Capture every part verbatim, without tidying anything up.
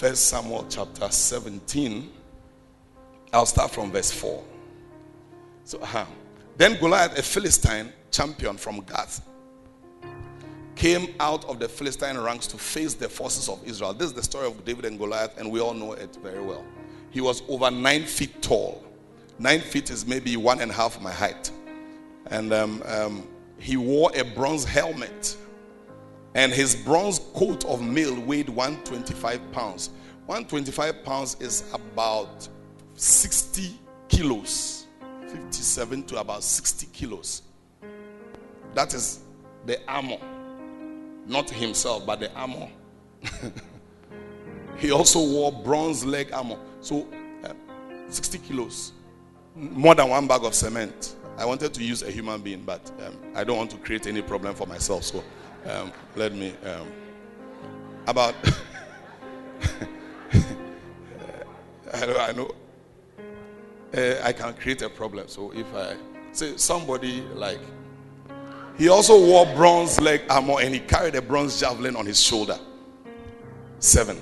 First Samuel chapter seventeen. I'll start from verse four. So, uh-huh. Then Goliath, a Philistine champion from Gath, came out of the Philistine ranks to face the forces of Israel. This is the story of David and Goliath, and we all know it very well. He was over nine feet tall. Nine feet is maybe one and a half my height. And um, um, he wore a bronze helmet. And his bronze coat of mail weighed one hundred twenty-five pounds. one hundred twenty-five pounds is about sixty kilos. fifty-seven to about sixty kilos. That is the armor. Not himself, but the armor. He also wore bronze leg armor. So, uh, sixty kilos. More than one bag of cement. I wanted to use a human being, but um, I don't want to create any problem for myself. So, um, let me... Um, about... I know... I know uh, I can create a problem. So, if I... say somebody like... He also wore bronze leg armor and he carried a bronze javelin on his shoulder. Seven.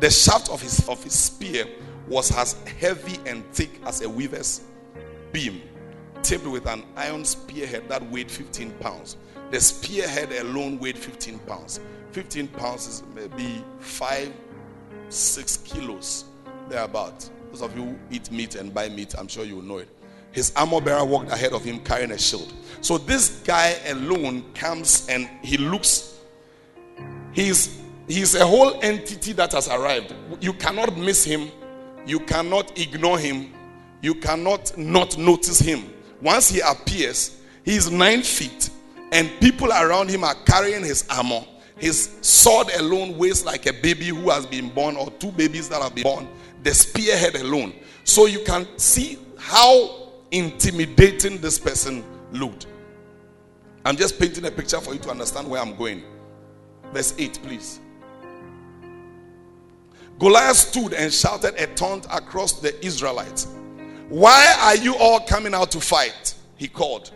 The shaft of his, of his spear was as heavy and thick as a weaver's beam, tipped with an iron spearhead that weighed fifteen pounds. The spearhead alone weighed fifteen pounds. fifteen pounds is maybe five, six kilos, thereabout. Those of you who eat meat and buy meat, I'm sure you know it. His armor bearer walked ahead of him carrying a shield. So this guy alone comes and he looks. He's he's a whole entity that has arrived. You cannot miss him. You cannot ignore him. You cannot not notice him. Once he appears, he's nine feet, and people around him are carrying his armor. His sword alone weighs like a baby who has been born, or two babies that have been born. The spearhead alone. So you can see how intimidating this person looked. I'm just painting a picture for you to understand where I'm going. Verse eight, please. Goliath stood and shouted a taunt across the Israelites. Why are you all coming out to fight? He called.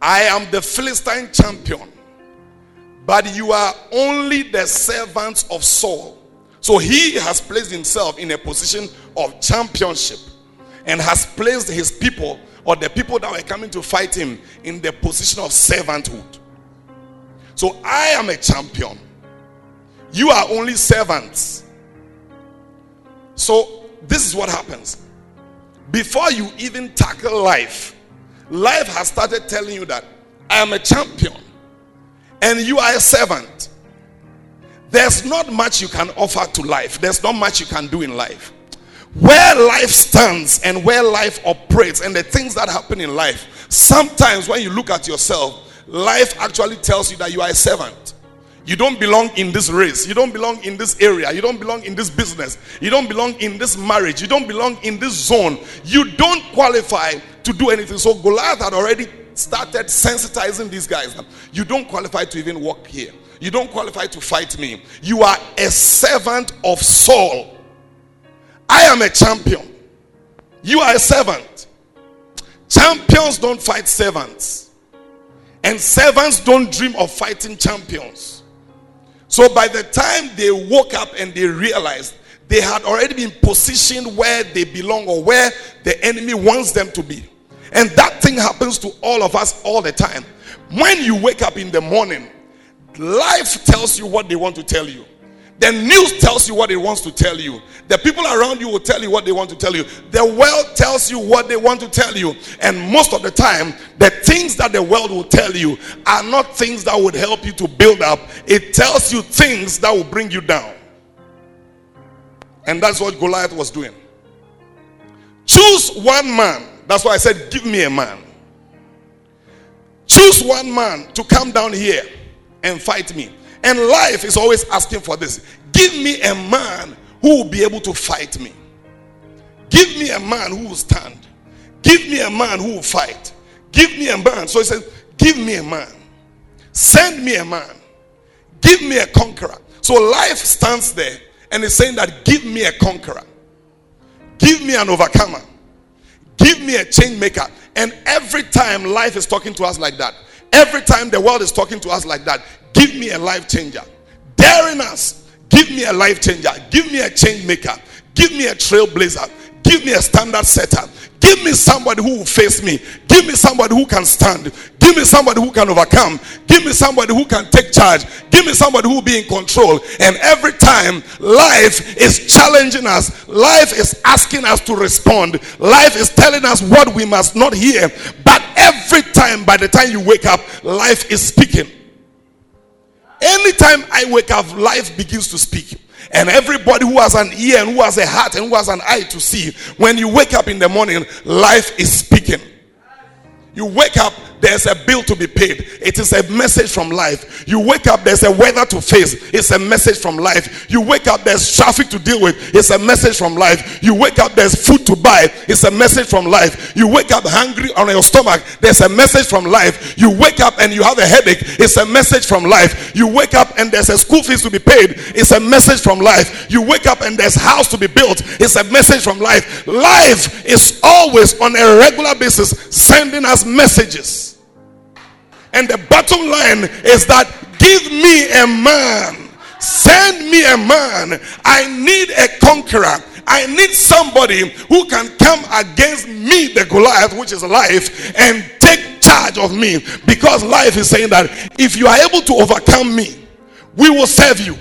I am the Philistine champion, but you are only the servants of Saul. So he has placed himself in a position of championship and has placed his people, or the people that were coming to fight him, in the position of servanthood. So I am a champion. You are only servants. So this is what happens. Before you even tackle life, life has started telling you that I am a champion and you are a servant. There's not much you can offer to life. There's not much you can do in life. Where life stands and where life operates and the things that happen in life, sometimes when you look at yourself, life actually tells you that you are a servant. You don't belong in this race. You don't belong in this area. You don't belong in this business. You don't belong in this marriage. You don't belong in this zone. You don't qualify to do anything. So Goliath had already started sensitizing these guys. You don't qualify to even walk here. You don't qualify to fight me. You are a servant of Saul. I am a champion. You are a servant. Champions don't fight servants. And servants don't dream of fighting champions. So by the time they woke up and they realized, they had already been positioned where they belong or where the enemy wants them to be. And that thing happens to all of us all the time. When you wake up in the morning, life tells you what they want to tell you. The news tells you what it wants to tell you. The people around you will tell you what they want to tell you. The world tells you what they want to tell you. And most of the time, the things that the world will tell you are not things that would help you to build up. It tells you things that will bring you down. And that's what Goliath was doing. Choose one man. That's why I said, give me a man. Choose one man to come down here and fight me. And life is always asking for this. Give me a man who will be able to fight me. Give me a man who will stand. Give me a man who will fight. Give me a man. So he says, give me a man. Send me a man. Give me a conqueror. So life stands there and is saying that give me a conqueror. Give me an overcomer. Give me a change maker. And every time life is talking to us like that, every time the world is talking to us like that, give me a life changer, daring us, Give me a life changer. Give me a change maker. Give me a trailblazer. Give me a standard setter. Give me somebody who will face me. Give me somebody who can stand. Give me somebody who can overcome. Give me somebody who can take charge. Give me somebody who will be in control. And every time life is challenging us, life is asking us to respond. Life is telling us what we must not hear. But every time, by the time you wake up, life is speaking. Anytime I wake up, life begins to speak. And everybody who has an ear and who has a heart and who has an eye to see, when you wake up in the morning, life is speaking. You wake up, there's a bill to be paid. It is a message from life. You wake up, there's a weather to face. It's a message from life. You wake up, there's traffic to deal with. It's a message from life. You wake up, there's food to buy. It's a message from life. You wake up hungry on your stomach. There's a message from life. You wake up and you have a headache. It's a message from life. You wake up and there's a school fees to be paid. It's a message from life. You wake up and there's a house to be built. It's a message from life. Life is always, on a regular basis, sending us messages. And the bottom line is that, give me a man, send me a man. I need a conqueror. I need somebody who can come against me, the Goliath, which is life, and take charge of me. Because life is saying that if you are able to overcome me, we will serve you.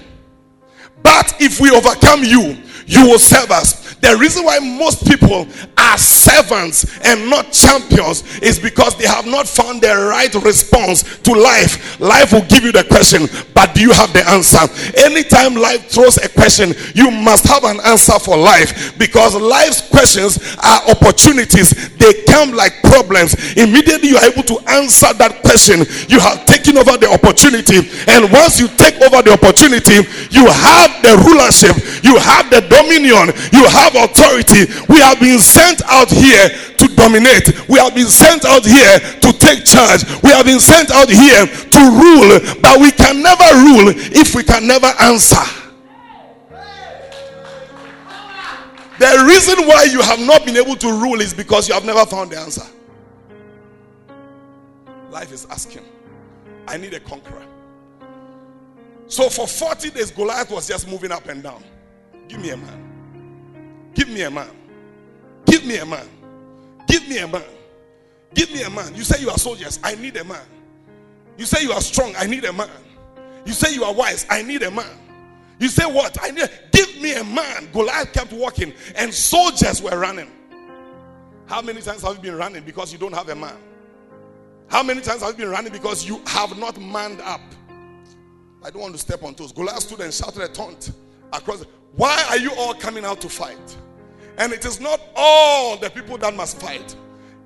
But if we overcome you, you will serve us. The reason why most people are servants and not champions is because they have not found the right response to life. Life will give you the question, but do you have the answer? Anytime life throws a question, you must have an answer for life, because life's questions are opportunities. They come like problems. Immediately you are able to answer that question, you have taken over the opportunity. And once you take over the opportunity, you have the rulership, you have the dominion, you have authority. We have been sent out here to dominate. We have been sent out here to take charge. We have been sent out here to rule. But we can never rule if we can never answer. The reason why you have not been able to rule is because you have never found the answer. Life is asking, I need a conqueror. So for forty days, Goliath was just moving up and down. Give me a man. Give me a man. Give me a man. Give me a man. Give me a man. You say you are soldiers. I need a man. You say you are strong. I need a man. You say you are wise. I need a man. You say what? I need. Give me a man. Goliath kept walking, and soldiers were running. How many times have you been running because you don't have a man? How many times have you been running because you have not manned up? I don't want to step on toes. Goliath stood and shouted a taunt across. Why are you all coming out to fight? And it is not all the people that must fight.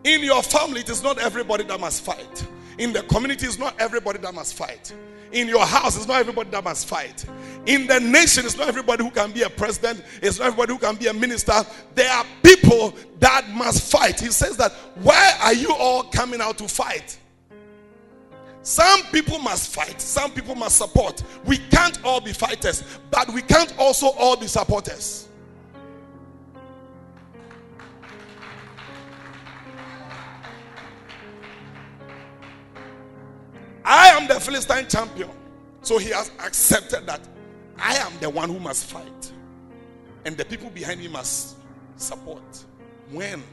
In your family, it is not everybody that must fight. In the community, it's not everybody that must fight. In your house, it's not everybody that must fight. In the nation, it's not everybody who can be a president. It's not everybody who can be a minister. There are people that must fight. He says that, why are you all coming out to fight? Some people must fight. Some people must support. We can't all be fighters, but we can't also all be supporters. I am the Philistine champion. So he has accepted that I am the one who must fight, and the people behind me must support. When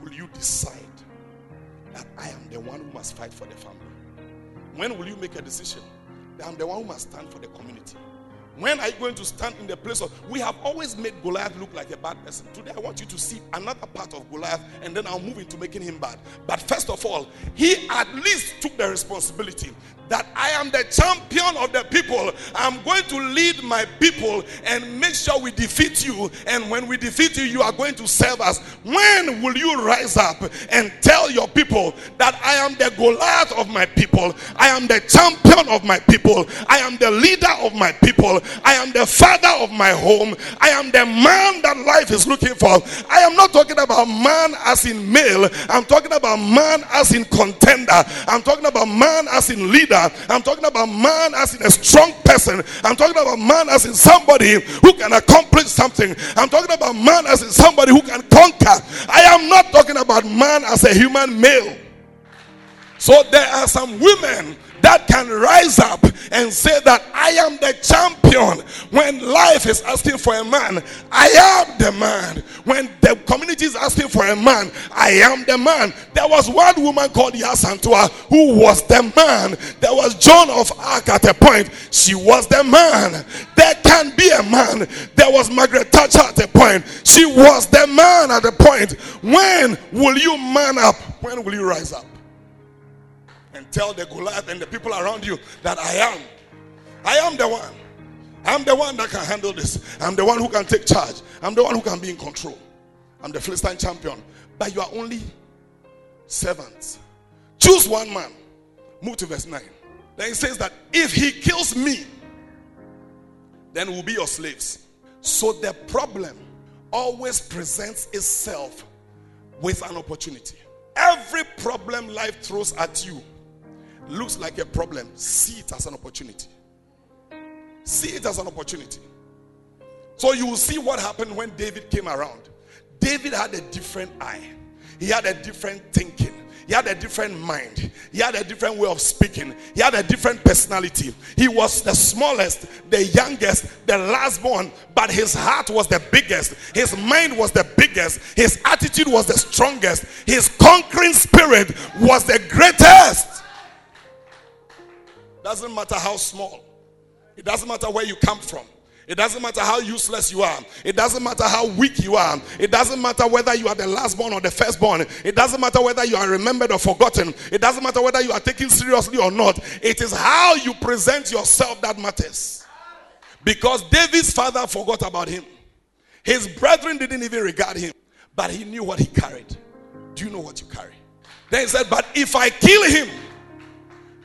will you decide that I am the one who must fight for the family? When will you make a decision that I'm the one who must stand for the community? When are you going to stand in the place of... We have always made Goliath look like a bad person. Today I want you to see another part of Goliath, and then I'll move into making him bad. But first of all, he at least took the responsibility that I am the champion of the people. I'm going to lead my people and make sure we defeat you. And when we defeat you, you are going to serve us. When will you rise up and tell your people that I am the Goliath of my people? I am the champion of my people. I am the leader of my people. I am the father of my home. I am the man that life is looking for. I am not talking about man as in male. I'm talking about man as in contender. I'm talking about man as in leader. I'm talking about man as in a strong person. I'm talking about man as in somebody who can accomplish something. I'm talking about man as in somebody who can conquer. I am not talking about man as a human male. So there are some women that can rise up and say that I am the champion. When life is asking for a man, I am the man. When the community is asking for a man, I am the man. There was one woman called Yasantua who was the man. There was Joan of Arc at a point. She was the man. There can be a man. There was Margaret Thatcher at a point. She was the man at a point. When will you man up? When will you rise up? And tell the Goliath and the people around you that I am. I am the one. I'm the one that can handle this. I'm the one who can take charge. I'm the one who can be in control. I'm the Philistine champion. But you are only servants. Choose one man. Move to verse nine. Then it says that if he kills me, then we'll be your slaves. So the problem always presents itself with an opportunity. Every problem life throws at you looks like a problem. See it as an opportunity. See it as an opportunity. So you will see what happened when David came around. David had a different eye. He had a different thinking. He had a different mind. He had a different way of speaking. He had a different personality. He was the smallest, the youngest, the last born, but his heart was the biggest. His mind was the biggest. His attitude was the strongest. His conquering spirit was the greatest. Doesn't matter how small. It doesn't matter where you come from. It doesn't matter how useless you are. It doesn't matter how weak you are. It doesn't matter whether you are the last born or the first born. It doesn't matter whether you are remembered or forgotten. It doesn't matter whether you are taken seriously or not. It is how you present yourself that matters. Because David's father forgot about him. His brethren didn't even regard him. But he knew what he carried. Do you know what you carry? Then he said, but if I kill him,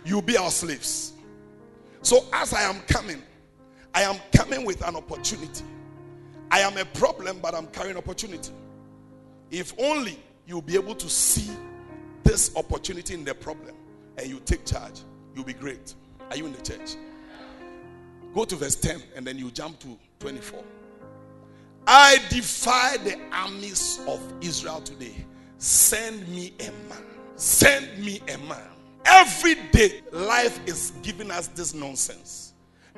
you'll be our slaves. So as I am coming, I am coming with an opportunity. I am a problem, but I'm carrying opportunity. If only you'll be able to see this opportunity in the problem and you take charge, you'll be great. Are you in the church? Go to verse ten and then you jump to twenty-four. I defy the armies of Israel today. Send me a man. Send me a man. Every day, life is giving us this nonsense.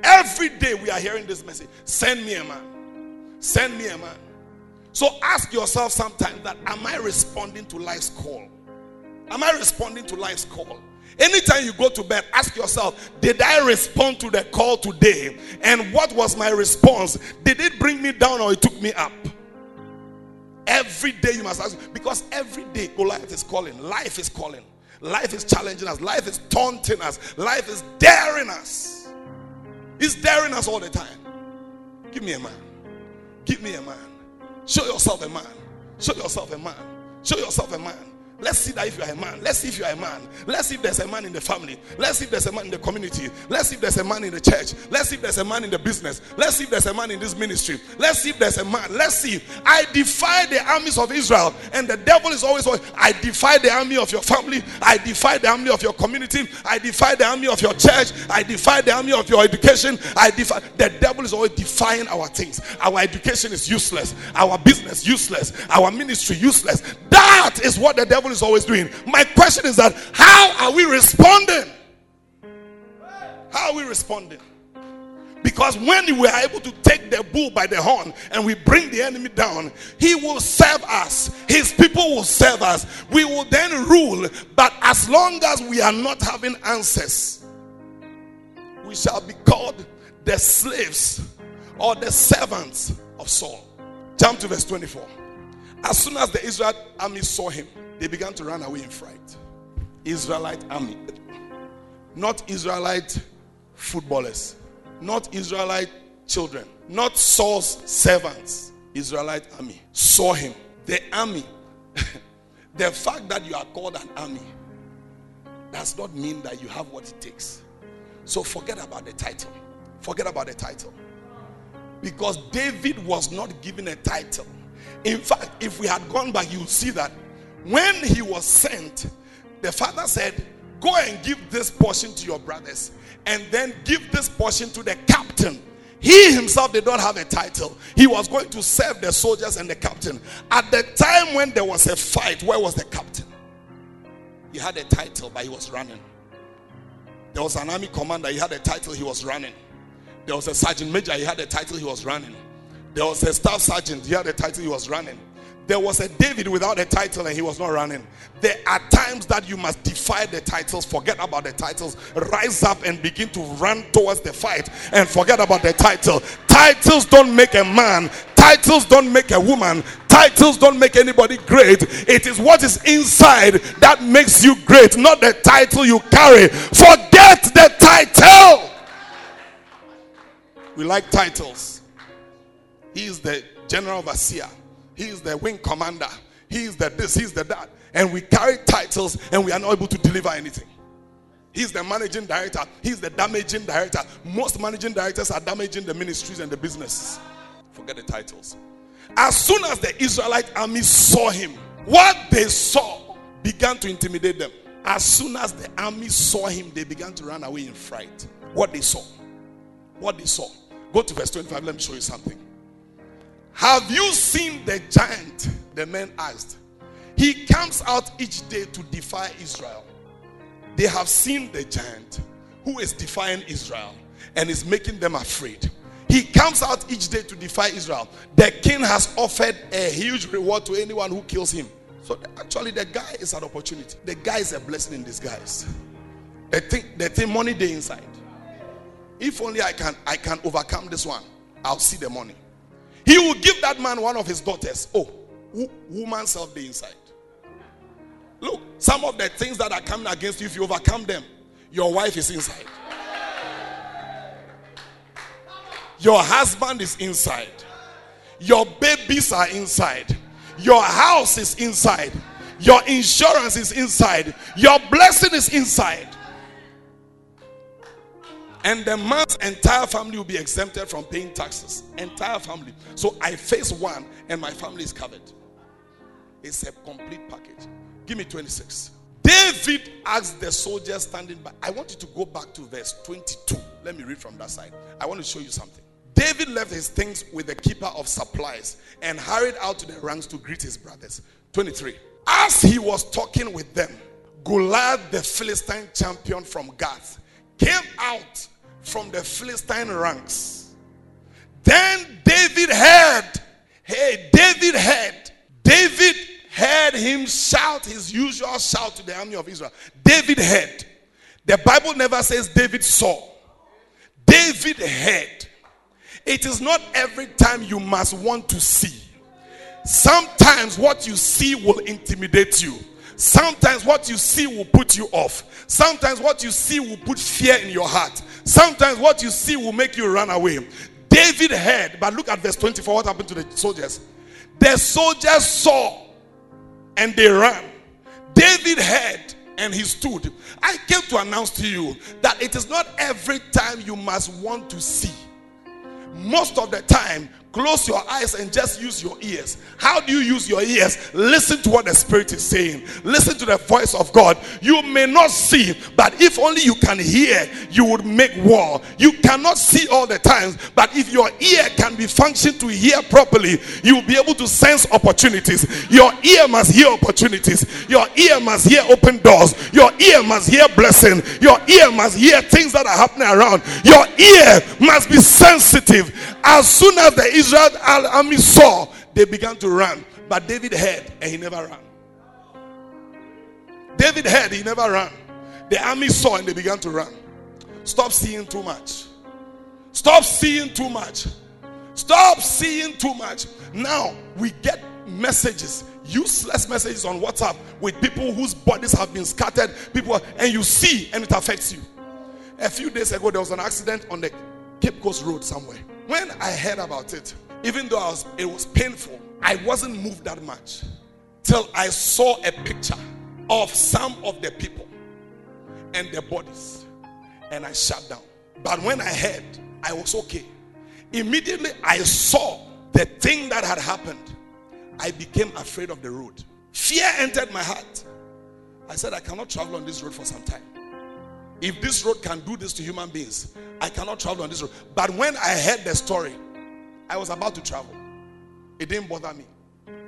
Every day we are hearing this message. Send me a man. Send me a man. So ask yourself sometimes that, am I responding to life's call? Am I responding to life's call? Anytime you go to bed, ask yourself, did I respond to the call today? And what was my response? Did it bring me down or it took me up? Every day you must ask. Because every day Goliath is calling. Life is calling. Life is challenging us. Life is taunting us. Life is daring us. He's daring us all the time. Give me a man. Give me a man. Show yourself a man. Show yourself a man. Show yourself a man. Let's see that if you are a man. Let's see if you are a man. Let's see if there's a man in the family. Let's see if there's a man in the community. Let's see if there's a man in the church. Let's see if there's a man in the business. Let's see if there's a man in this ministry. Let's see if there's a man. Let's see. I defy the armies of Israel. And the devil is always, I defy the army of your family. I defy the army of your community. I defy the army of your church. I defy the army of your education. I defy. The devil is always defying our things. Our education is useless. Our business useless. Our ministry useless. That is what the devil is always doing. My question is that, how are we responding? How are we responding? Because when we are able to take the bull by the horn and we bring the enemy down, he will serve us. His people will serve us. We will then rule. But as long as we are not having answers, we shall be called the slaves or the servants of Saul. Jump to verse twenty-four. As soon as the Israel army saw him, they began to run away in fright. Israelite army. Not Israelite footballers. Not Israelite children. Not Saul's servants. Israelite army. Saw him. The army. The fact that you are called an army does not mean that you have what it takes. So forget about the title. Forget about the title. Because David was not given a title. In fact, if we had gone back, you'll see that when he was sent, the father said, go and give this portion to your brothers and then give this portion to the captain. He himself did not have a title. He was going to serve the soldiers and the captain. At the time when there was a fight, where was the captain? He had a title, but he was running. There was an army commander, he had a title, he was running. There was a sergeant major, he had a title, he was running. There was a staff sergeant, he had a title, he was running. There was a David without a title and he was not running. There are times that you must defy the titles, forget about the titles, rise up and begin to run towards the fight and forget about the title. Titles don't make a man. Titles don't make a woman. Titles don't make anybody great. It is what is inside that makes you great, not the title you carry. Forget the title. We like titles. He is the general overseer. He is the wing commander. He is the this, he is the that. And we carry titles and we are not able to deliver anything. He's the managing director. He's the damaging director. Most managing directors are damaging the ministries and the businesses. Forget the titles. As soon as the Israelite army saw him, what they saw began to intimidate them. As soon as the army saw him, they began to run away in fright. What they saw. What they saw. Go to verse twenty-five. Let me show you something. Have you seen the giant? The men asked. He comes out each day to defy Israel. They have seen the giant who is defying Israel and is making them afraid. He comes out each day to defy Israel. The king has offered a huge reward to anyone who kills him. So actually the guy is an opportunity. The guy is a blessing in disguise. The thing, the thing money day inside. If only I can, I can overcome this one, I'll see the money. He will give that man one of his daughters. Oh, woman self the inside. Look, some of the things that are coming against you, if you overcome them, your wife is inside. Your husband is inside. Your babies are inside. Your house is inside. Your insurance is inside. Your blessing is inside. And the man's entire family will be exempted from paying taxes. Entire family. So I face one and my family is covered. It's a complete package. Give me twenty-six. David asked the soldiers standing by. I want you to go back to verse twenty-two. Let me read from that side. I want to show you something. David left his things with the keeper of supplies and hurried out to the ranks to greet his brothers. twenty-three. As he was talking with them, Goliath, the Philistine champion from Gath, came out from the Philistine ranks. Then David heard. Hey, David heard. David heard him shout his usual shout to the army of Israel. David heard. The Bible never says David saw. David heard. It is not every time you must want to see. Sometimes what you see will intimidate you. Sometimes what you see will put you off. Sometimes what you see will put fear in your heart. Sometimes what you see will make you run away. David heard, but look at verse twenty-four, what happened to the soldiers. The soldiers saw and they ran. David heard and he stood. I came to announce to you that it is not every time you must want to see. Most of the time, close your eyes and just use your ears. How do you use your ears? Listen to what the Spirit is saying. Listen to the voice of God. You may not see, but if only you can hear, you would make war. You cannot see all the times, but if your ear can be functioned to hear properly, you will be able to sense opportunities. Your ear must hear opportunities. Your ear must hear open doors. Your ear must hear blessing. Your ear must hear things that are happening around. Your ear must be sensitive. As soon as the Israel army saw, they began to run. But David heard and he never ran. David heard, he never ran. The army saw and they began to run. Stop seeing too much. Stop seeing too much. Stop seeing too much. Now we get messages, useless messages on WhatsApp with people whose bodies have been scattered. People, and you see and it affects you. A few days ago there was an accident on the Cape Coast Road somewhere. When I heard about it, even though I was, it was painful, I wasn't moved that much till I saw a picture of some of the people and their bodies, and I shut down. But when I heard, I was okay. Immediately I saw the thing that had happened. I became afraid of the road. Fear entered my heart. I said, I cannot travel on this road for some time. If this road can do this to human beings, I cannot travel on this road. But when I heard the story, I was about to travel. It didn't bother me.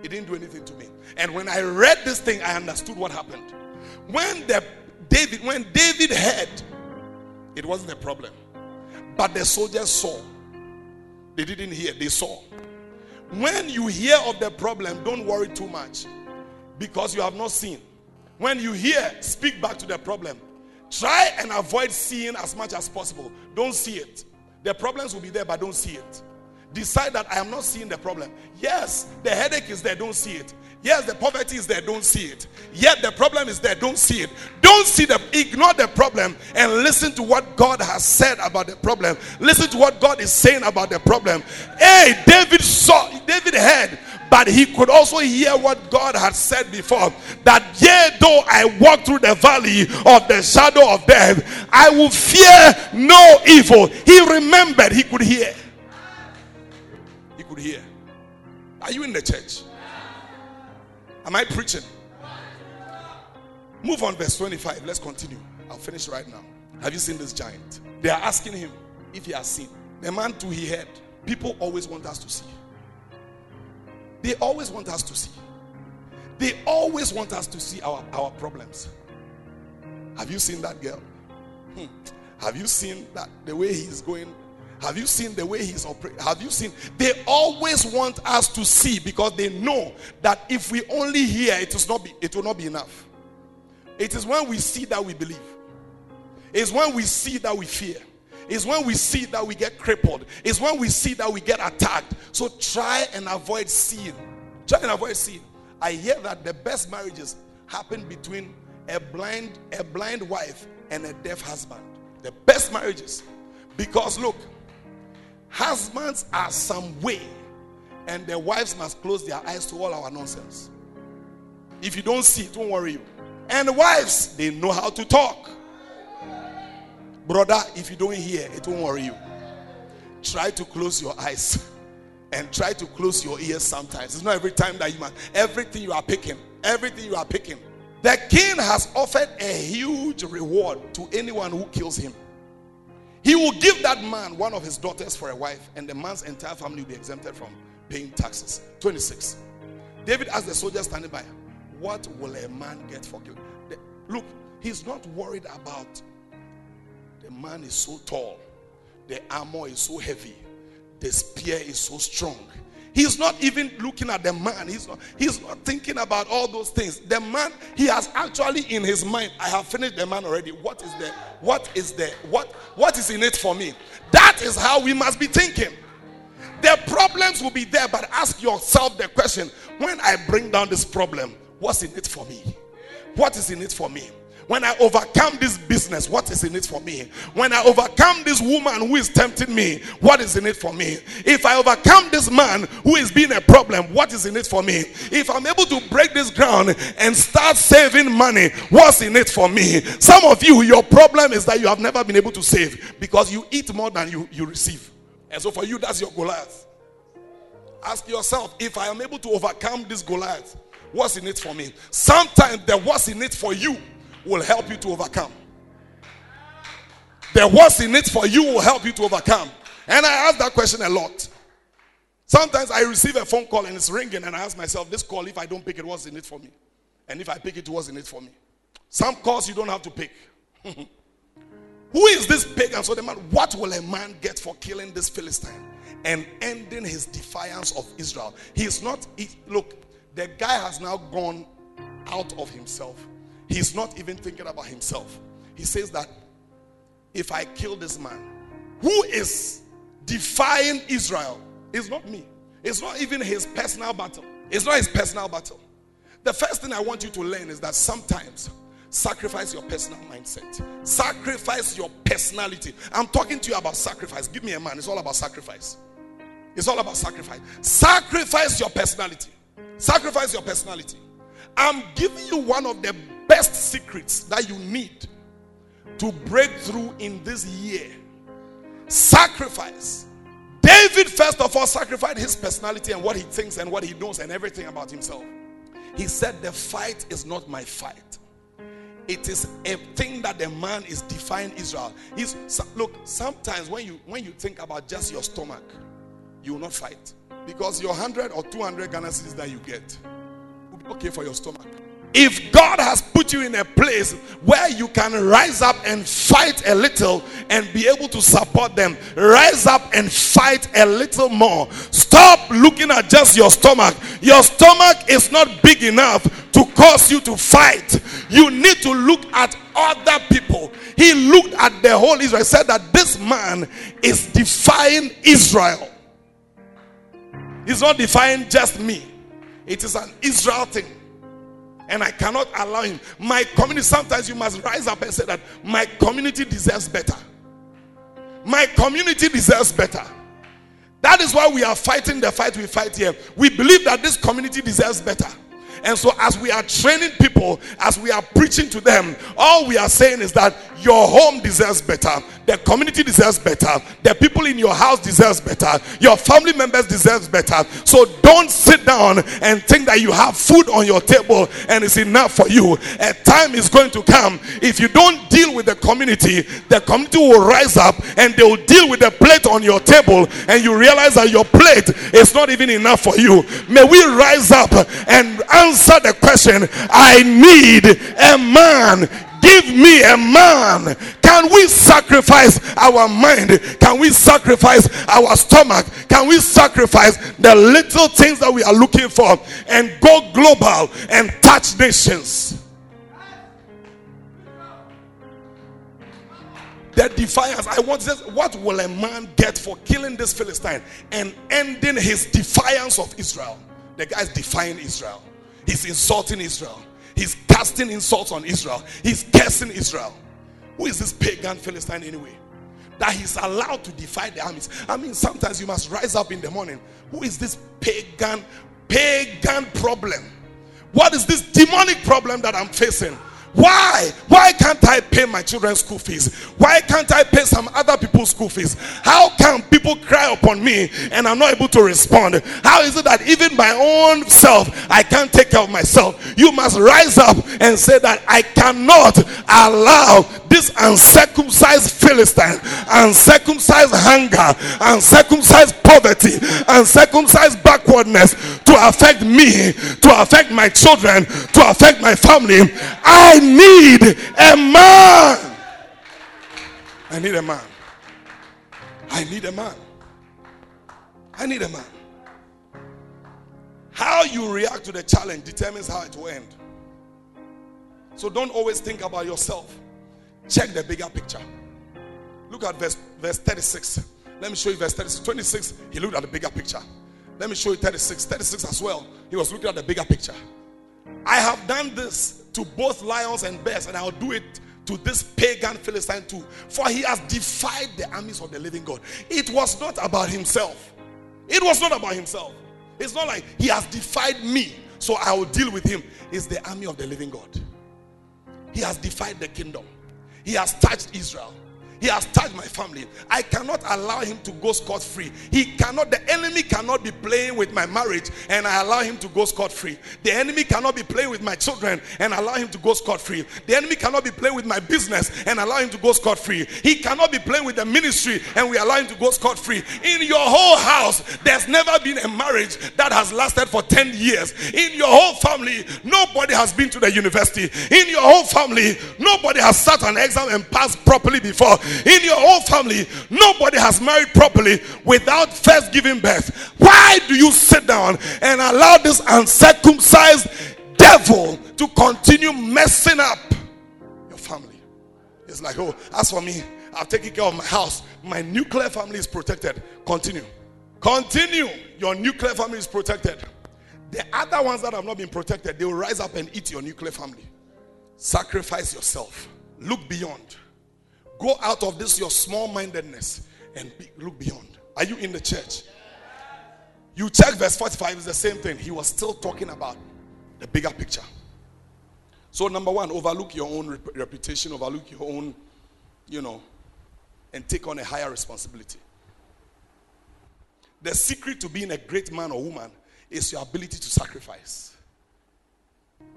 It didn't do anything to me. And when I read this thing, I understood what happened. When the David, when David heard, It wasn't a problem. But the soldiers saw. They didn't hear, they saw. When you hear of the problem, don't worry too much, because you have not seen. When you hear, speak back to the problem. Try and avoid seeing as much as possible. Don't see it. The problems will be there, but don't see it. Decide that I am not seeing the problem. Yes, the headache is there, don't see it. Yes, the poverty is there, don't see it. Yet the problem is there, don't see it. Don't see them, ignore the problem and listen to what God has said about the problem. Listen to what God is saying about the problem. Hey, David saw, David heard, but he could also hear what God had said before. That yea, though I walk through the valley of the shadow of death, I will fear no evil. He remembered, he could hear. He could hear. Are you in the church? Am I preaching? Move on, verse twenty-five. Let's continue. I'll finish right now. Have you seen this giant? They are asking him if he has seen. The man too, he heard. People always want us to see. They always want us to see. They always want us to see our, our problems. Have you seen that girl? Hmm. Have you seen that the way he's going? Have you seen the way he's operating? Have you seen? They always want us to see, because they know that if we only hear, it is not be, it will not be enough. It is when we see that we believe. It's when we see that we fear. It's when we see that we get crippled. It's when we see that we get attacked. So try and avoid seeing. Try and avoid seeing. I hear that the best marriages happen between a blind, a blind wife and a deaf husband. The best marriages. Because look, husbands are some way, and their wives must close their eyes to all our nonsense. If you don't see it, don't worry you. And wives, they know how to talk. Brother, if you don't hear, it won't worry you. Try to close your eyes and try to close your ears sometimes. It's not every time that you must. Everything you are picking, everything you are picking. The king has offered a huge reward to anyone who kills him. He will give that man one of his daughters for a wife, and the man's entire family will be exempted from paying taxes. twenty-six. David asked the soldier standing by, what will a man get for killing? Look, he's not worried about the man is so tall, the armor is so heavy, the spear is so strong. He's not even looking at the man. He's not, he's not thinking about all those things. The man, he has actually in his mind, I have finished the man already. What is there? What is there? What, what is in it for me? That is how we must be thinking. The problems will be there, but ask yourself the question, when I bring down this problem, what's in it for me? What is in it for me? When I overcome this business, what is in it for me? When I overcome this woman who is tempting me, what is in it for me? If I overcome this man who is being a problem, what is in it for me? If I'm able to break this ground and start saving money, what's in it for me? Some of you, your problem is that you have never been able to save because you eat more than you, you receive. And so for you, that's your Goliath. Ask yourself, if I am able to overcome this Goliath, what's in it for me? Sometimes the what's in it for you will help you to overcome. The what's in it for you will help you to overcome. And I ask that question a lot. Sometimes I receive a phone call and it's ringing and I ask myself, this call, if I don't pick it, what's in it for me? And if I pick it, what's in it for me? Some calls you don't have to pick. Who is this pagan? So the man, what will a man get for killing this Philistine and ending his defiance of Israel? He is not, he, look, the guy has now gone out of himself. He's not even thinking about himself. He says that if I kill this man who is defying Israel, it's not me. It's not even his personal battle. It's not his personal battle. The first thing I want you to learn is that sometimes sacrifice your personal mindset. Sacrifice your personality. I'm talking to you about sacrifice. Give me a man. It's all about sacrifice. It's all about sacrifice. Sacrifice your personality. Sacrifice your personality. I'm giving you one of the best secrets that you need to break through in this year. Sacrifice. David, first of all, sacrificed his personality and what he thinks and what he knows and everything about himself. He said, the fight is not my fight. It is a thing that the man is defying Israel. He's, look, sometimes when you, when you think about just your stomach, you will not fight. Because your one hundred or two hundred Ghana cedis that you get, okay for your stomach. If God has put you in a place where you can rise up and fight a little and be able to support them, rise up and fight a little more. Stop looking at just your stomach. Your stomach is not big enough to cause you to fight. You need to look at other people. He looked at the whole Israel. He said that this man is defying Israel. He's not defying just me. It is an Israel thing. And I cannot allow him. My community, sometimes you must rise up and say that my community deserves better. My community deserves better. That is why we are fighting the fight we fight here. We believe that this community deserves better. And so as we are training people, as we are preaching to them, all we are saying is that your home deserves better, the community deserves better, the people in your house deserves better, your family members deserves better. So don't sit down and think that you have food on your table and it's enough for you. A time is going to come, if you don't deal with the community, the community will rise up and they will deal with the plate on your table, and you realize that your plate is not even enough for you. May we rise up and answer the question, I need a man. Give me a man. Can we sacrifice our mind? Can we sacrifice our stomach? Can we sacrifice the little things that we are looking for and go global and touch nations? The defiance. I want this. What will a man get for killing this Philistine and ending his defiance of Israel? The guy is defying Israel. He's insulting Israel. He's casting insults on Israel. He's cursing Israel. Who is this pagan Philistine anyway, that he's allowed to defy the armies? I mean, sometimes you must rise up in the morning. Who is this pagan, pagan problem? What is this demonic problem that I'm facing? Why? Why can't I pay my children's school fees? Why can't I pay some other people's school fees? How can people cry upon me and I'm not able to respond? How is it that even my own self, I can't take care of myself? You must rise up and say that I cannot allow this uncircumcised Philistine, uncircumcised hunger, uncircumcised poverty, uncircumcised backwardness to affect me, to affect my children, to affect my family. I I need a man. I need a man. I need a man. I need a man. How you react to the challenge determines how it will end. So don't always think about yourself. Check the bigger picture. Look at verse, verse thirty-six. Let me show you verse thirty-six. twenty-six, he looked at the bigger picture. Let me show you thirty-six. thirty-six as well. He was looking at the bigger picture. I have done this to both lions and bears, and I'll do it to this pagan Philistine too, for he has defied the armies of the living God. It was not about himself. It was not about himself. It's not like he has defied me, so I will deal with him. It's the army of the living God. He has defied the kingdom. He has touched Israel. He has touched my family. I cannot allow him to go scot-free. He cannot, the enemy cannot be playing with my marriage and I allow him to go scot-free. The enemy cannot be playing with my children and allow him to go scot-free. The enemy cannot be playing with my business and allow him to go scot-free. He cannot be playing with the ministry and we allow him to go scot-free. In your whole house, there's never been a marriage that has lasted for ten years. In your whole family, nobody has been to the university. In your whole family, nobody has sat an exam and passed properly before. In your whole family, nobody has married properly without first giving birth. Why do you sit down and allow this uncircumcised devil to continue messing up your family? It's like, oh, as for me, I've taken care of my house. My nuclear family is protected. Continue. Continue. Your nuclear family is protected. The other ones that have not been protected, they will rise up and eat your nuclear family. Sacrifice yourself. Look beyond. Go out of this, your small-mindedness, and be, look beyond. Are you in the church? You check verse forty-five, it's the same thing. He was still talking about the bigger picture. So number one, overlook your own rep- reputation, overlook your own, you know, and take on a higher responsibility. The secret to being a great man or woman is your ability to sacrifice.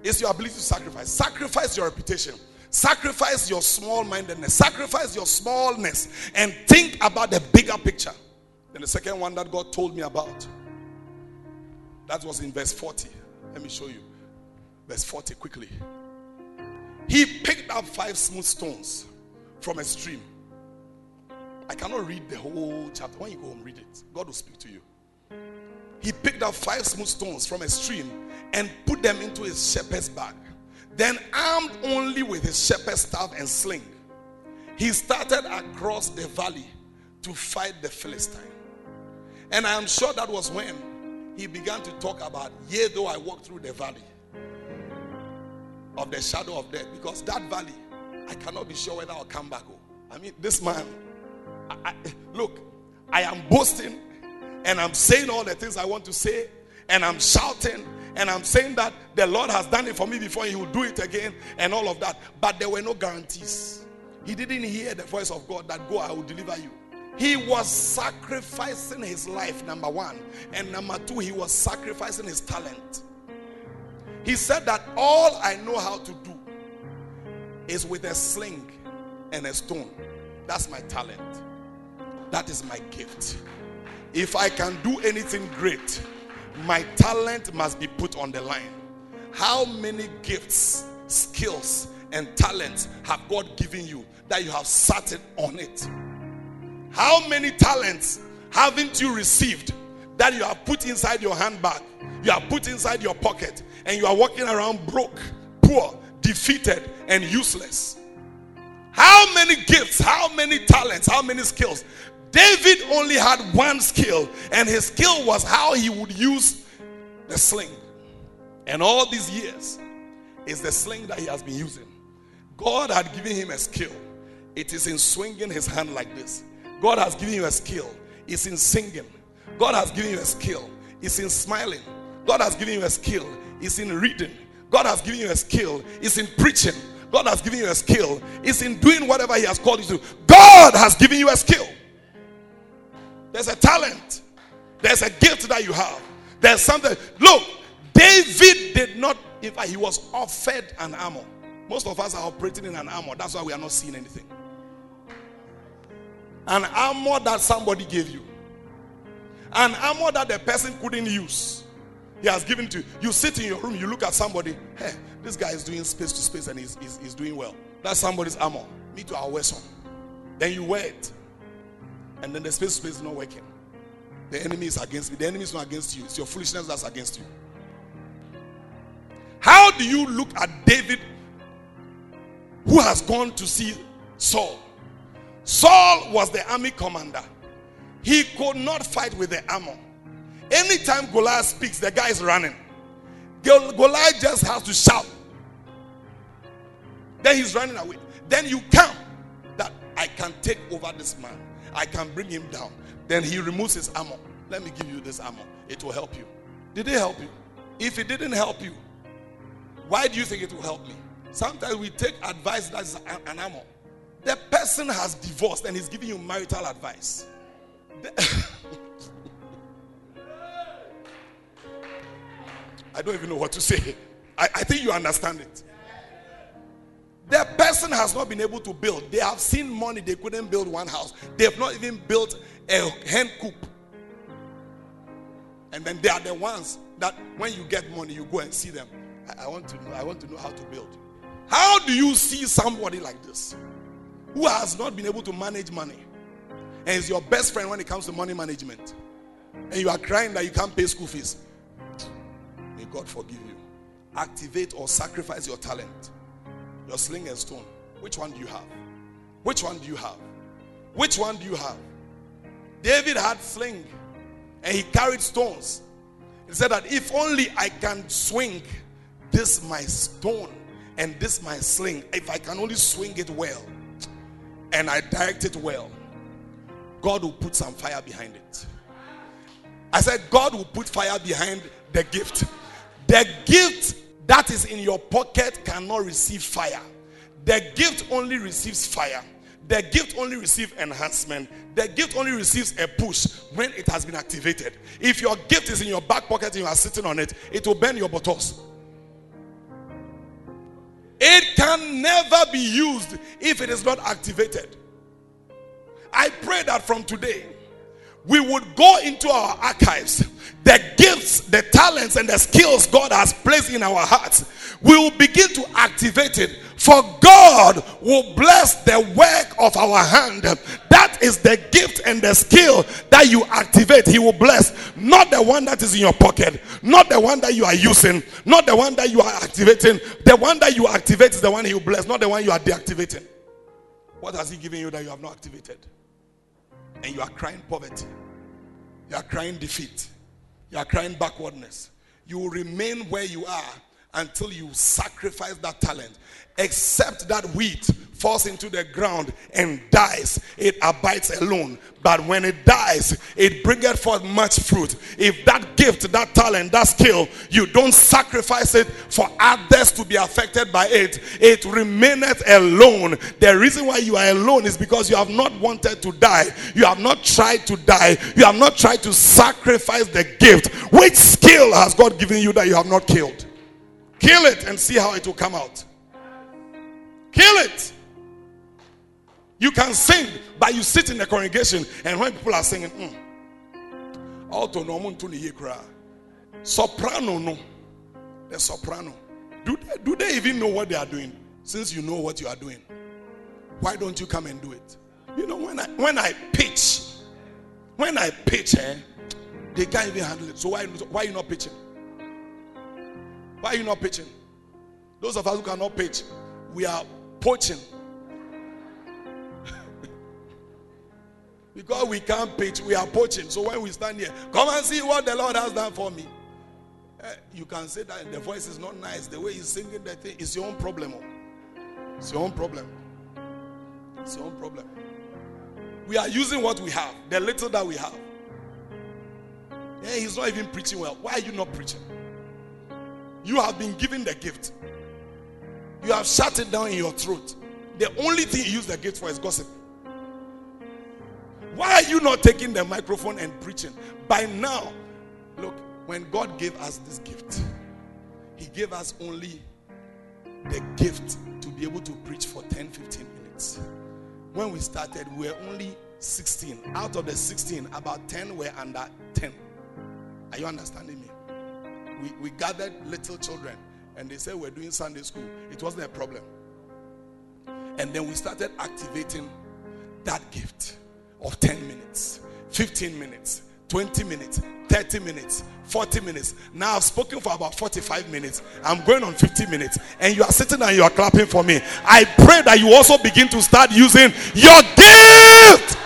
It's your ability to sacrifice. Sacrifice your reputation. Sacrifice your small-mindedness. Sacrifice your smallness and think about the bigger picture. Then the second one that God told me about, that was in verse forty. Let me show you. Verse forty, quickly. He picked up five smooth stones from a stream. I cannot read the whole chapter. When you go home, read it. God will speak to you. He picked up five smooth stones from a stream and put them into his shepherd's bag. Then, armed only with his shepherd's staff and sling, he started across the valley to fight the Philistine. And I am sure that was when he began to talk about, yea, though I walk through the valley of the shadow of death. Because that valley, I cannot be sure whether I'll come back home. I mean, this man, I, I, look, I am boasting and I'm saying all the things I want to say, and I'm shouting and I'm saying that the Lord has done it for me before, he will do it again and all of that. But there were no guarantees. He didn't hear the voice of God that, go, I will deliver you. He was sacrificing his life, number one. And number two, he was sacrificing his talent. He said that all I know how to do is with a sling and a stone. That's my talent. That is my gift. If I can do anything great, my talent must be put on the line. How many gifts, skills, and talents have God given you that you have sat on it? How many talents haven't you received that you have put inside your handbag, you have put inside your pocket, and you are walking around broke, poor, defeated, and useless? How many gifts, how many talents, how many skills? David only had one skill, and his skill was how he would use the sling. And all these years, it's the sling that he has been using. God had given him a skill. It is in swinging his hand like this. God has given you a skill. It's in singing. God has given you a skill. It's in smiling. God has given you a skill. It's in reading. God has given you a skill. It's in preaching. God has given you a skill. It's in doing whatever he has called you to. God has given you a skill. There's a talent. There's a gift that you have. There's something. Look, David did not, in fact, he was offered an armor. Most of us are operating in an armor. That's why we are not seeing anything. An armor that somebody gave you. An armor that the person couldn't use. He has given to you. You sit in your room, you look at somebody. Hey, this guy is doing space to space and he's, he's, he's doing well. That's somebody's armor. Me too, I'll wear some. Then you wear it. And then the space space is not working. The enemy is against me. The enemy is not against you. It's your foolishness that's against you. How do you look at David, who has gone to see Saul? Saul was the army commander. He could not fight with the armor. Anytime Goliath speaks, the guy is running. Goliath just has to shout. Then he's running away. Then you come that I can take over this man. I can bring him down. Then he removes his armor. Let me give you this armor. It will help you. Did it help you? If it didn't help you, why do you think it will help me? Sometimes we take advice that's an armor. The person has divorced and he's giving you marital advice. I don't even know what to say. I, I think you understand it. The person has not been able to build. They have seen money. They couldn't build one house. They have not even built a hen coop. And then they are the ones that when you get money, you go and see them. I, I want to know, I want to know how to build. How do you see somebody like this who has not been able to manage money and is your best friend when it comes to money management, and you are crying that you can't pay school fees? May God forgive you. Activate or sacrifice your talent. Your sling and stone. Which one do you have? Which one do you have? Which one do you have? David had sling and he carried stones. He said that if only I can swing this my stone and this my sling, if I can only swing it well and I direct it well, God will put some fire behind it. I said God will put fire behind the gift. The gift that is in your pocket cannot receive fire. The gift only receives fire. The gift only receives enhancement. The gift only receives a push when it has been activated. If your gift is in your back pocket and you are sitting on it, it will burn your buttocks. It can never be used if it is not activated. I pray that from today, we would go into our archives. The gifts, the talents, talents and the skills God has placed in our hearts, we will begin to activate it. For God will bless the work of our hand. That is the gift and the skill that you activate. He will bless. Not the one that is in your pocket. Not the one that you are using. Not the one that you are activating. The one that you activate is the one He will bless. Not the one you are deactivating. What has He given you that you have not activated? And you are crying poverty. You are crying defeat. You are crying backwardness. You will remain where you are until you sacrifice that talent. Except that wheat falls into the ground and dies, it abides alone. But when it dies, it bringeth forth much fruit. If that gift, that talent, that skill, you don't sacrifice it for others to be affected by it, it remaineth alone. The reason why you are alone is because you have not wanted to die. You have not tried to die. You have not tried to sacrifice the gift. Which skill has God given you that you have not killed? Kill it and see how it will come out. Kill it. You can sing, but you sit in the congregation, and when people are singing, mm, alto no muntu ni yekra, soprano no, the soprano. Do they, do they even know what they are doing? Since you know what you are doing, why don't you come and do it? You know, when I when I pitch, when I pitch, eh, they can't even handle it. So why why are you not pitching? Why are you not pitching? Those of us who cannot pitch, we are poaching. Because we can't preach, we are poaching. So when we stand here, come and see what the Lord has done for me. Eh, you can say that the voice is not nice. The way he's singing that thing is your own problem. It's your own problem. It's your own problem. We are using what we have, the little that we have. Yeah, he's not even preaching well. Why are you not preaching? You have been given the gift. You have shut it down in your throat. The only thing you use the gift for is gossip. Why are you not taking the microphone and preaching? By now, look, when God gave us this gift, He gave us only the gift to be able to preach for ten to fifteen minutes. When we started, we were only sixteen. Out of the sixteen, about ten were under ten. Are you understanding me? We, we gathered little children and they said we're doing Sunday school. It wasn't a problem. And then we started activating that gift of ten minutes, fifteen minutes, twenty minutes, thirty minutes, forty minutes. Now I've spoken for about forty-five minutes. I'm going on fifty minutes. And you are sitting and you are clapping for me. I pray that you also begin to start using your gift.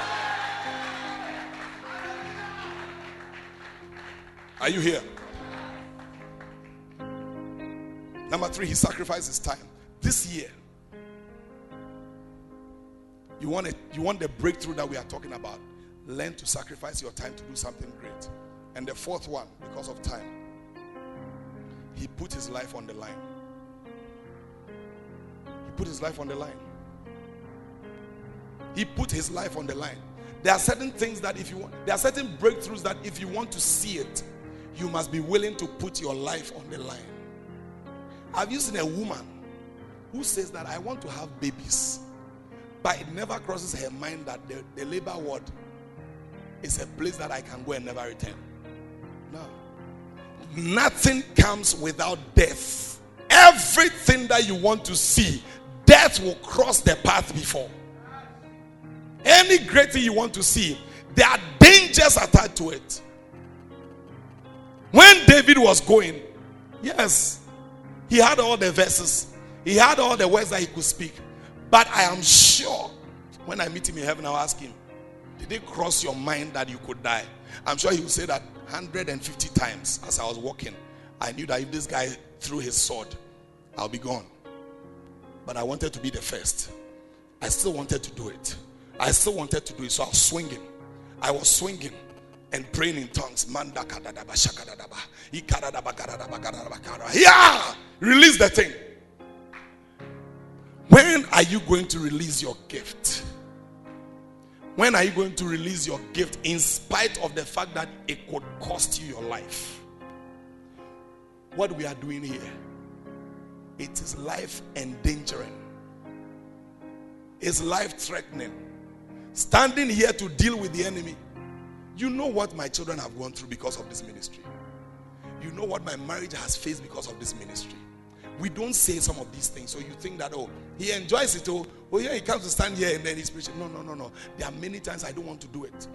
Are you here? Number three, he sacrificed his time. This year, you want it, you want the breakthrough that we are talking about. Learn to sacrifice your time to do something great. And the fourth one, because of time, he put his life on the line. He put his life on the line. He put his life on the line. There are certain things that if you want, there are certain breakthroughs that if you want to see it, you must be willing to put your life on the line. I've seen a woman who says that I want to have babies, but it never crosses her mind that the, the labor ward is a place that I can go and never return. No. Nothing comes without death. Everything that you want to see, death will cross the path before. Any great thing you want to see, there are dangers attached to it. When David was going, yes, he had all the verses. He had all the words that he could speak. But I am sure when I meet him in heaven, I'll ask him, did it cross your mind that you could die? I'm sure he will say that one hundred fifty times as I was walking. I knew that if this guy threw his sword, I'll be gone. But I wanted to be the first. I still wanted to do it. I still wanted to do it. So I was swinging. I was swinging. And praying in tongues. Manda kadadaba shakadadaba. Ikadadaba kadadaba kadadaba kadadaba. Yeah! Release the thing. When are you going to release your gift? When are you going to release your gift in spite of the fact that it could cost you your life? What we are doing here, it is life endangering. It's life threatening. Standing here to deal with the enemy. You know what my children have gone through because of this ministry. you know what my marriage has faced because of this ministry. We don't say some of these things. So you think that, oh, he enjoys it. Oh, oh yeah, he comes to stand here and then he's preaching. No, no, no, no. There are many times I don't want to do it.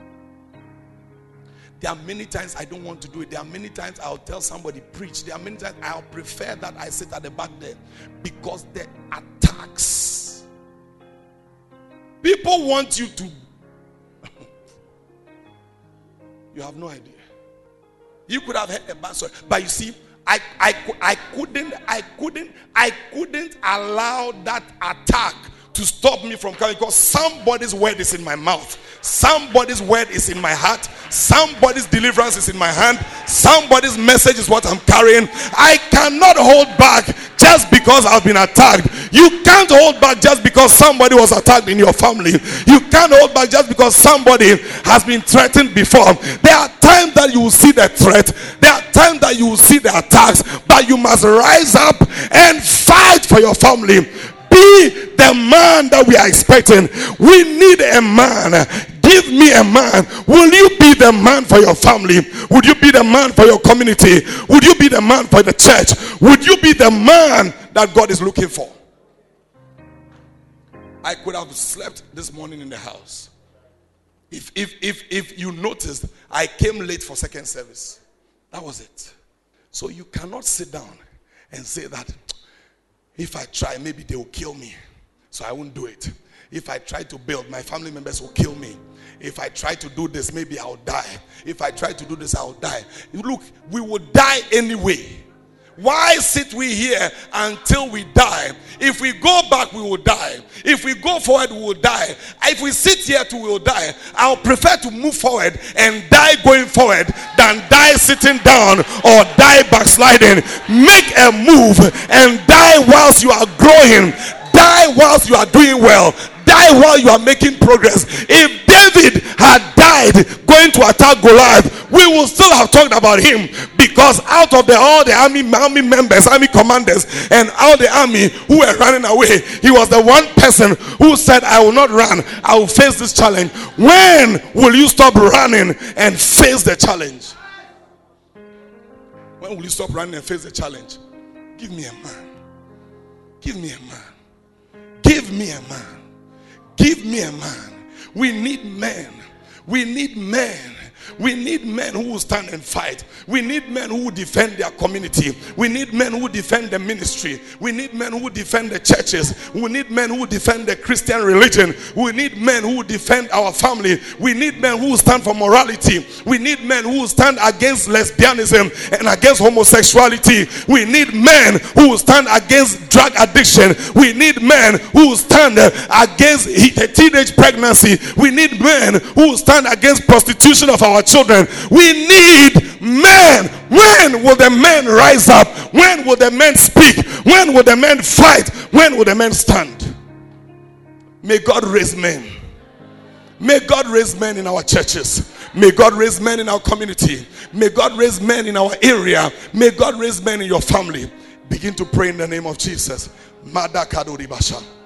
There are many times I don't want to do it. There are many times I'll tell somebody, preach. There are many times I'll prefer that I sit at the back there, because the attacks. People want you to. You have no idea. You could have heard a bad story. But you see, I, I, I couldn't, I couldn't, I couldn't allow that attack to stop me from coming, because somebody's word is in my mouth. Somebody's word is in my heart. Somebody's deliverance is in my hand. Somebody's message is what I'm carrying. I cannot hold back just because I've been attacked. You can't hold back just because somebody was attacked in your family. You can't hold back just because somebody has been threatened before. There are times that you will see the threat. There are times that you will see the attacks. But you must rise up and fight for your family. Be the man that we are expecting. We need a man. Give me a man. Will you be the man for your family? Would you be the man for your community? Would you be the man for the church? Would you be the man that God is looking for? I could have slept this morning in the house. If if if if you noticed, I came late for second service. That was it. So you cannot sit down and say that if I try, maybe they will kill me, so I won't do it. If I try to build, my family members will kill me. If I try to do this, maybe I'll die. If I try to do this, I'll die. Look, we will die anyway. Why sit we here until we die? If we go back, we will die. If we go forward, we will die. If we sit here too, we will die. I'll prefer to move forward and die going forward than die sitting down or die backsliding. Make a move and die whilst you are growing. Die whilst you are doing well. Die while you are making progress. If David had died going to attack Goliath, we will still have talked about him, because out of the, all the army, army members, army commanders, and all the army who were running away, he was the one person who said, I will not run. I will face this challenge. When will you stop running and face the challenge? When will you stop running and face the challenge? Give me a man. Give me a man. Give me a man. Give me a man. We need men. We need men. We need men who will stand and fight. We need men who will defend their community. We need men who will defend the ministry. We need men who will defend the churches. We need men who will defend the Christian religion. We need men who will defend our family. We need men who will stand for morality. We need men who will stand against lesbianism and against homosexuality. We need men who will stand against drug addiction. We need men who will stand against teenage pregnancy. We need men who will stand against prostitution of our Our children. We need men. When will the men rise up? When will the men speak? When will the men fight? When will the men stand? May God raise men. May God raise men in our churches. May God raise men in our community. May God raise men in our area. May God raise men in your family. Begin to pray in the name of Jesus. Mada kadori basha.